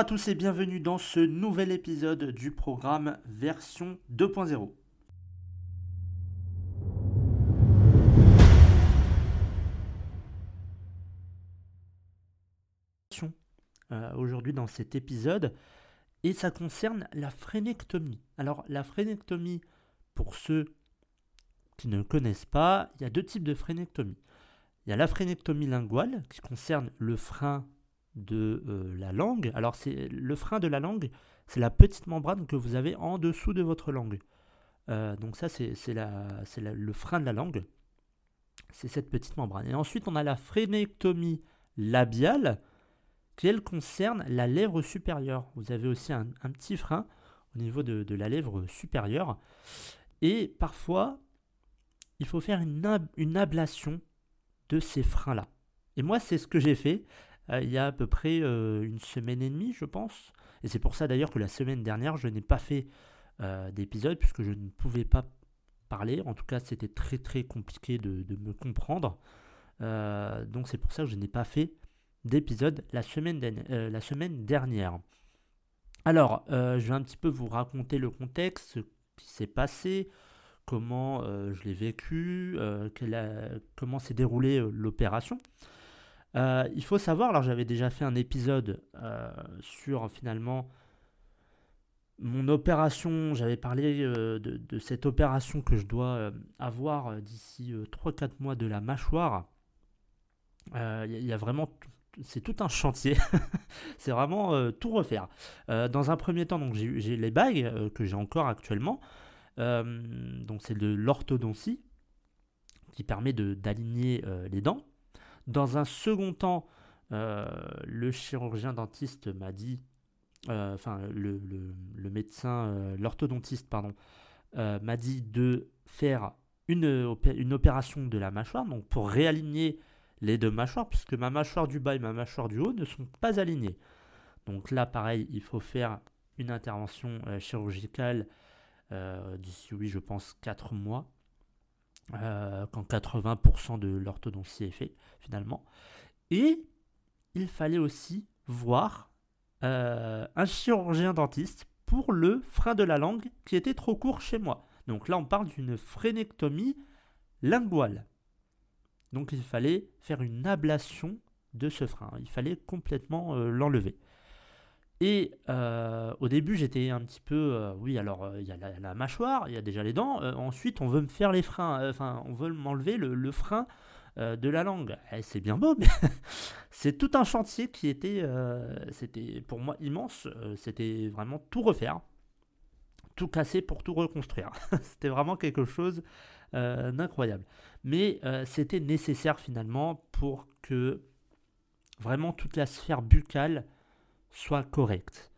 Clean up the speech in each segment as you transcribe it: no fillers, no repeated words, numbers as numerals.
à tous et bienvenue dans ce nouvel épisode du programme version 2.0. Aujourd'hui dans cet épisode, et ça concerne la frénectomie. Alors la frénectomie, pour ceux qui ne connaissent pas, il y a deux types de frénectomie. Il y a la frénectomie linguale qui concerne le frein de la langue. Alors c'est le frein de la langue, c'est la petite membrane que vous avez en dessous de votre langue. Donc ça c'est le frein de la langue, c'est cette petite membrane. Et ensuite on a la frénectomie labiale qui elle concerne la lèvre supérieure. Vous avez aussi un petit frein au niveau de la lèvre supérieure. Et parfois, il faut faire une ablation de ces freins-là. Et moi, c'est ce que j'ai fait il y a à peu près une semaine et demie, je pense. Et c'est pour ça d'ailleurs que la semaine dernière, je n'ai pas fait d'épisode puisque je ne pouvais pas parler. En tout cas, c'était très très compliqué de me comprendre. Donc c'est pour ça que je n'ai pas fait d'épisode la semaine dernière. Alors, je vais un petit peu vous raconter le contexte, ce qui s'est passé, comment je l'ai vécu, comment s'est déroulée l'opération. Il faut savoir, alors j'avais déjà fait un épisode sur finalement mon opération, j'avais parlé de cette opération que je dois avoir d'ici 3-4 mois de la mâchoire. Il y a vraiment... C'est tout un chantier, c'est vraiment tout refaire. Dans un premier temps, donc, j'ai les bagues que j'ai encore actuellement. Donc c'est de l'orthodontie qui permet d'aligner les dents. Dans un second temps, le chirurgien dentiste m'a dit, enfin le médecin, l'orthodontiste pardon, m'a dit de faire une opération de la mâchoire, donc pour réaligner les deux mâchoires, puisque ma mâchoire du bas et ma mâchoire du haut ne sont pas alignées. Donc là, pareil, il faut faire une intervention chirurgicale d'ici, je pense, 4 mois, quand 80% de l'orthodontie est faite, finalement. Et il fallait aussi voir un chirurgien dentiste pour le frein de la langue qui était trop court chez moi. Donc là, on parle d'une frénectomie linguale. Donc il fallait faire une ablation de ce frein, il fallait complètement l'enlever. Et au début j'étais un petit peu, il y a la mâchoire, il y a déjà les dents, ensuite on veut me faire les freins, on veut m'enlever le frein de la langue. C'est bien beau, mais c'est tout un chantier qui était, c'était pour moi immense, c'était vraiment tout refaire, tout casser pour tout reconstruire, c'était vraiment quelque chose... incroyable, mais c'était nécessaire finalement pour que vraiment toute la sphère buccale soit correcte.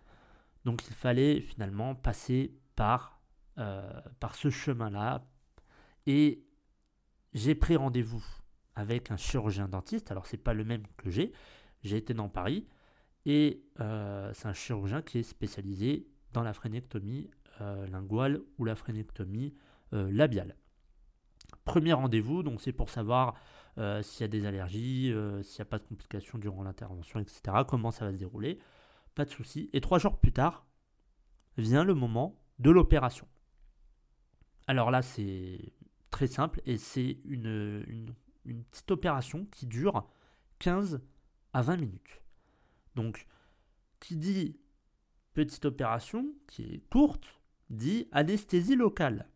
Donc il fallait finalement passer par ce chemin-là, et j'ai pris rendez-vous avec un chirurgien dentiste. Alors c'est pas le même que j'ai été dans Paris, et c'est un chirurgien qui est spécialisé dans la frénectomie linguale ou la frénectomie labiale. Premier rendez-vous, donc c'est pour savoir s'il y a des allergies, s'il n'y a pas de complications durant l'intervention, etc. Comment ça va se dérouler, pas de souci. Et 3 jours plus tard, vient le moment de l'opération. Alors là, c'est très simple, et c'est une petite opération qui dure 15 à 20 minutes. Donc, qui dit petite opération, qui est courte, dit anesthésie locale.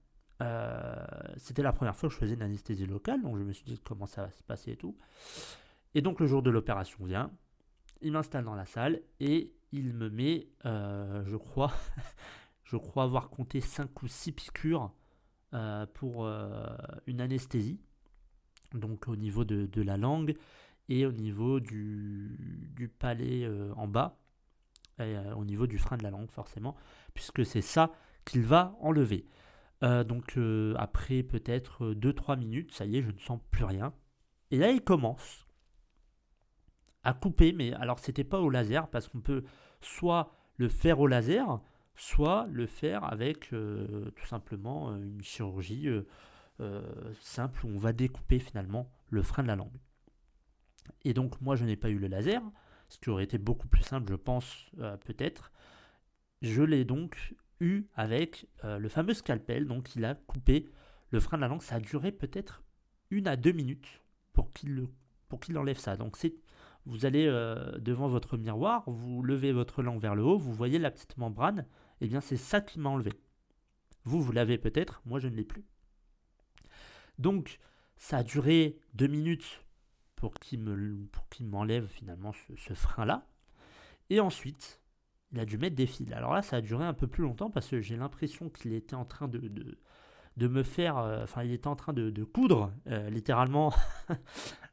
C'était la première fois que je faisais une anesthésie locale, donc je me suis dit comment ça va se passer et tout. Et donc le jour de l'opération vient, il m'installe dans la salle et il me met, je crois avoir compté 5 ou 6 piqûres pour une anesthésie, donc au niveau de la langue et au niveau du palais en bas, et au niveau du frein de la langue forcément, puisque c'est ça qu'il va enlever. Donc après peut-être 2-3 minutes, ça y est, je ne sens plus rien. Et là, il commence à couper, mais alors c'était pas au laser, parce qu'on peut soit le faire au laser, soit le faire avec tout simplement une chirurgie simple où on va découper finalement le frein de la langue. Et donc moi, je n'ai pas eu le laser, ce qui aurait été beaucoup plus simple, je pense, peut-être. Je l'ai donc eu avec le fameux scalpel, donc il a coupé le frein de la langue. Ça a duré peut-être 1 à 2 minutes pour qu'il enlève ça. Donc vous allez devant votre miroir, vous levez votre langue vers le haut, vous voyez la petite membrane, et bien c'est ça qui m'a enlevé. Vous l'avez peut-être, moi je ne l'ai plus. Donc ça a duré 2 minutes pour qu'il m'enlève finalement ce frein-là. Et ensuite, il a dû mettre des fils. Alors là, ça a duré un peu plus longtemps parce que j'ai l'impression qu'il était en train de me faire... Enfin, il était en train de coudre, littéralement,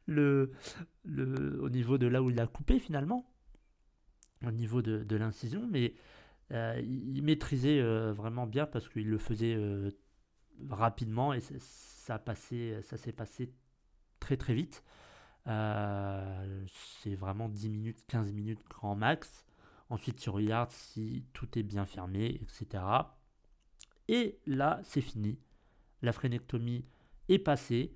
au niveau de là où il a coupé finalement, au niveau de l'incision. Mais il maîtrisait vraiment bien parce qu'il le faisait rapidement et ça s'est passé très très vite. C'est vraiment 10 minutes, 15 minutes grand max. Ensuite, tu regardes si tout est bien fermé, etc. Et là, c'est fini. La frénectomie est passée.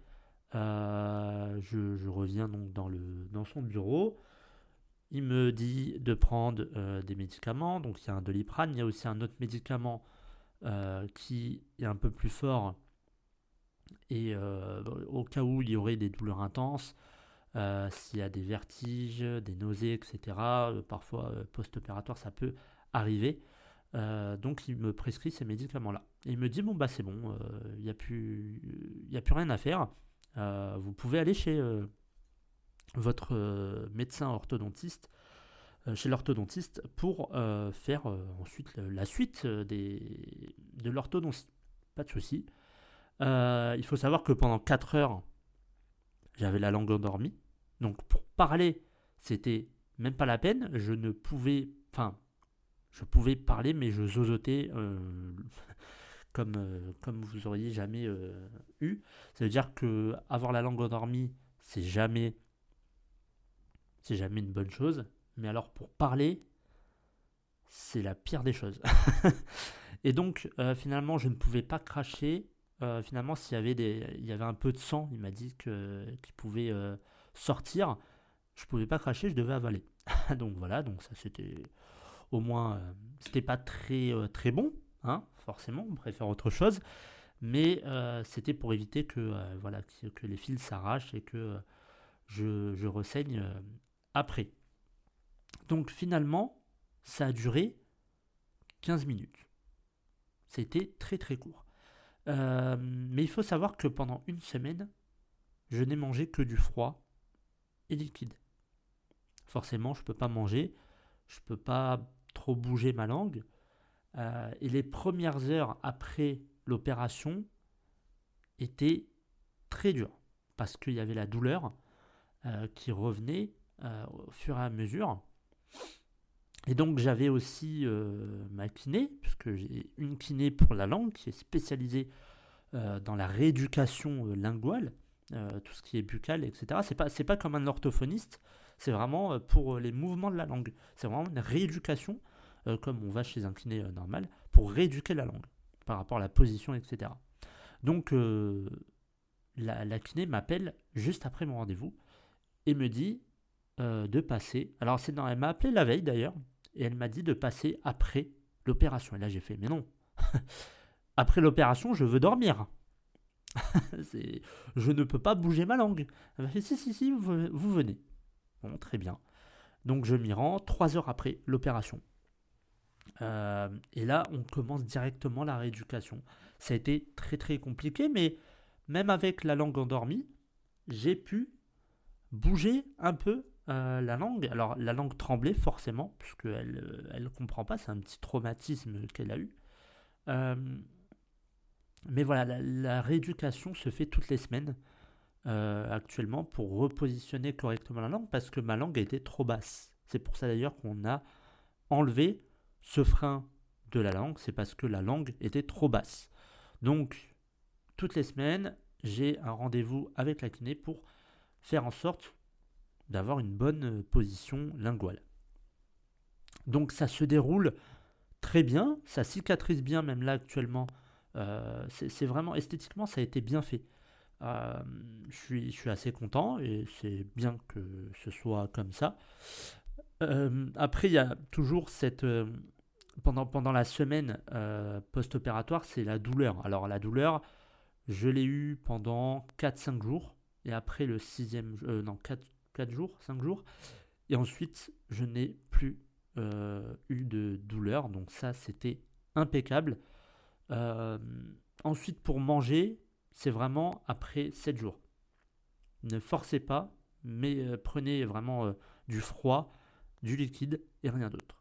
Je reviens donc dans son bureau. Il me dit de prendre des médicaments. Donc, il y a un Doliprane. Il y a aussi un autre médicament qui est un peu plus fort. Et au cas où il y aurait des douleurs intenses, s'il y a des vertiges, des nausées, etc. Parfois, post-opératoire, ça peut arriver. Donc, il me prescrit ces médicaments-là. Et il me dit, c'est bon, il n'y a plus rien à faire. Vous pouvez aller chez votre médecin orthodontiste, chez l'orthodontiste, pour faire ensuite la suite de l'orthodontie. Pas de souci. Il faut savoir que pendant 4 heures, j'avais la langue endormie, donc pour parler, c'était même pas la peine. Je pouvais parler, mais je zozotais comme vous auriez jamais eu. Ça veut dire que avoir la langue endormie, c'est jamais une bonne chose. Mais alors pour parler, c'est la pire des choses. Et donc finalement, je ne pouvais pas cracher. Finalement, il y avait un peu de sang, il m'a dit qu'il pouvait sortir. Je pouvais pas cracher, je devais avaler. Donc voilà, donc ça c'était au moins, c'était pas très très bon, hein, forcément, on préfère autre chose. Mais c'était pour éviter que les fils s'arrachent et que je ressaigne après. Donc finalement, ça a duré 15 minutes. C'était très très court. Mais il faut savoir que pendant 1 semaine, je n'ai mangé que du froid et liquide. Forcément, je ne peux pas manger, je ne peux pas trop bouger ma langue. Et les premières heures après l'opération étaient très dures parce qu'il y avait la douleur qui revenait au fur et à mesure. Et donc, j'avais aussi ma kiné, puisque j'ai une kiné pour la langue qui est spécialisée dans la rééducation linguale, tout ce qui est buccal, etc. C'est pas comme un orthophoniste, c'est vraiment pour les mouvements de la langue. C'est vraiment une rééducation, comme on va chez un kiné normal, pour rééduquer la langue par rapport à la position, etc. Donc, la kiné m'appelle juste après mon rendez-vous et me dit de passer. Alors, elle m'a appelé la veille d'ailleurs. Et elle m'a dit de passer après l'opération. Et là, j'ai fait, mais non. Après l'opération, je veux dormir. Je ne peux pas bouger ma langue. Elle m'a fait, si, vous venez. Bon, très bien. Donc, je m'y rends 3 heures après l'opération. Et là, on commence directement la rééducation. Ça a été très, très compliqué. Mais même avec la langue endormie, j'ai pu bouger un peu la langue. Alors, la langue tremblait forcément, puisqu'elle ne comprend pas, c'est un petit traumatisme qu'elle a eu. Mais voilà, la rééducation se fait toutes les semaines actuellement pour repositionner correctement la langue, parce que ma langue était trop basse. C'est pour ça d'ailleurs qu'on a enlevé ce frein de la langue, c'est parce que la langue était trop basse. Donc, toutes les semaines, j'ai un rendez-vous avec la kiné pour faire en sorte d'avoir une bonne position linguale. Donc ça se déroule très bien, ça cicatrise bien même là actuellement. C'est vraiment esthétiquement, ça a été bien fait. Je suis assez content et c'est bien que ce soit comme ça. Après, il y a toujours cette... Pendant la semaine post-opératoire, c'est la douleur. Alors la douleur, je l'ai eue pendant 4-5 jours. Et après le 5 jours. Et ensuite, je n'ai plus eu de douleur. Donc ça, c'était impeccable. Ensuite, pour manger, c'est vraiment après 7 jours. Ne forcez pas, mais prenez vraiment du froid, du liquide et rien d'autre.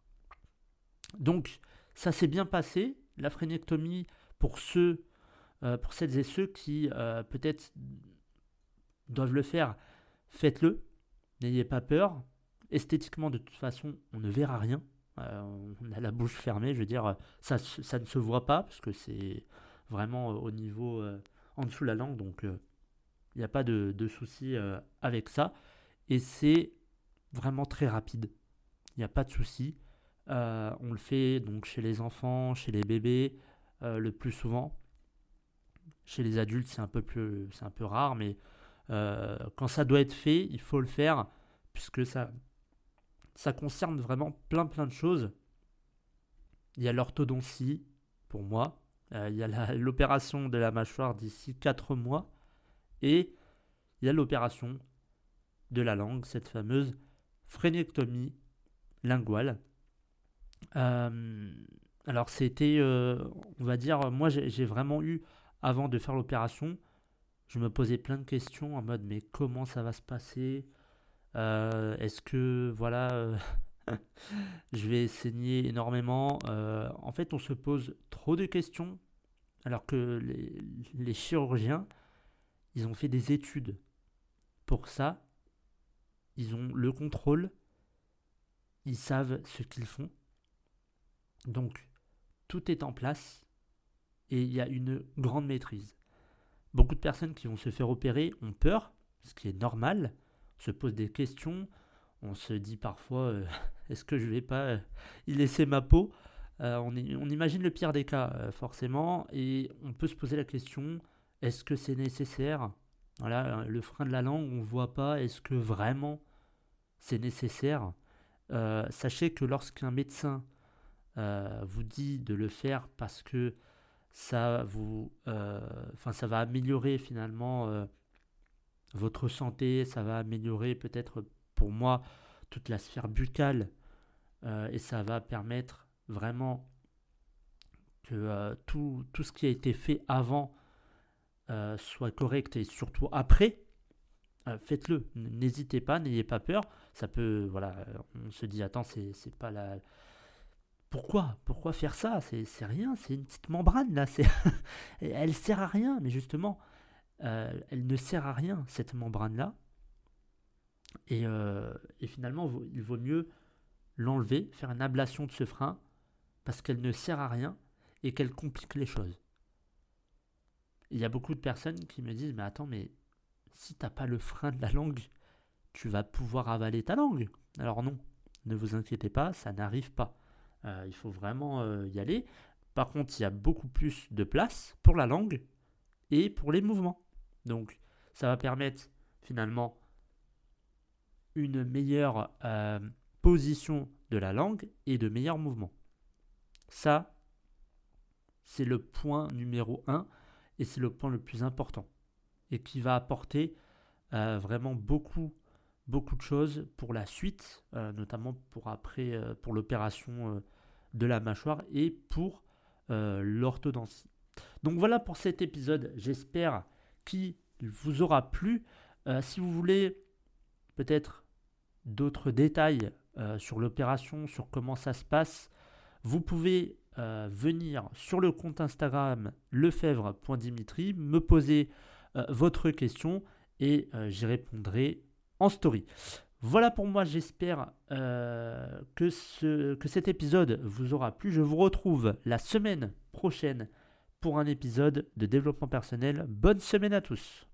Donc, ça s'est bien passé, la frénectomie, pour celles et ceux qui peut-être doivent le faire, faites-le, n'ayez pas peur. Esthétiquement, de toute façon, on ne verra rien. On a la bouche fermée, je veux dire, ça ne se voit pas, parce que c'est vraiment au niveau, en dessous de la langue, donc il n'y a pas de souci avec ça. Et c'est vraiment très rapide, il n'y a pas de souci. On le fait donc chez les enfants, chez les bébés, le plus souvent. Chez les adultes, c'est un peu rare, mais quand ça doit être fait, il faut le faire, puisque ça concerne vraiment plein de choses. Il y a l'orthodontie, pour moi, il y a l'opération de la mâchoire d'ici 4 mois, et il y a l'opération de la langue, cette fameuse frénectomie linguale. Alors c'était, on va dire, moi j'ai vraiment eu, avant de faire l'opération, je me posais plein de questions en mode mais comment ça va se passer, est-ce que voilà, je vais saigner énormément, en fait on se pose trop de questions, alors que les chirurgiens, ils ont fait des études pour ça, ils ont le contrôle, ils savent ce qu'ils font. Donc, tout est en place et il y a une grande maîtrise. Beaucoup de personnes qui vont se faire opérer ont peur, ce qui est normal, on se pose des questions, on se dit parfois « est-ce que je ne vais pas y laisser ma peau ?» on imagine le pire des cas, forcément, et on peut se poser la question « est-ce que c'est nécessaire ?» Voilà, le frein de la langue, on ne voit pas, est-ce que vraiment c'est nécessaire ? Sachez que lorsqu'un médecin vous dit de le faire parce que ça va améliorer finalement votre santé, ça va améliorer peut-être pour moi toute la sphère buccale et ça va permettre vraiment que tout ce qui a été fait avant soit correct et surtout après, faites-le, n'hésitez pas, n'ayez pas peur. Ça peut, voilà, on se dit attends, c'est pas la... Pourquoi faire ça ? C'est rien, c'est une petite membrane là, elle sert à rien, mais justement, elle ne sert à rien cette membrane là, et finalement il vaut mieux l'enlever, faire une ablation de ce frein, parce qu'elle ne sert à rien et qu'elle complique les choses. Il y a beaucoup de personnes qui me disent, mais attends, mais si t'as pas le frein de la langue, tu vas pouvoir avaler ta langue. Alors non, ne vous inquiétez pas, ça n'arrive pas. Il faut vraiment y aller. Par contre, il y a beaucoup plus de place pour la langue et pour les mouvements. Donc, ça va permettre finalement une meilleure position de la langue et de meilleurs mouvements. Ça, c'est le point numéro 1 et c'est le point le plus important et qui va apporter vraiment beaucoup de choses pour la suite, notamment pour après, pour l'opération de la mâchoire et pour l'orthodontie. Donc voilà pour cet épisode, j'espère qu'il vous aura plu. Si vous voulez peut-être d'autres détails sur l'opération, sur comment ça se passe, vous pouvez venir sur le compte Instagram lefebvre.dimitri, me poser votre question et j'y répondrai en story. Voilà pour moi, j'espère que cet épisode vous aura plu. Je vous retrouve la semaine prochaine pour un épisode de développement personnel. Bonne semaine à tous.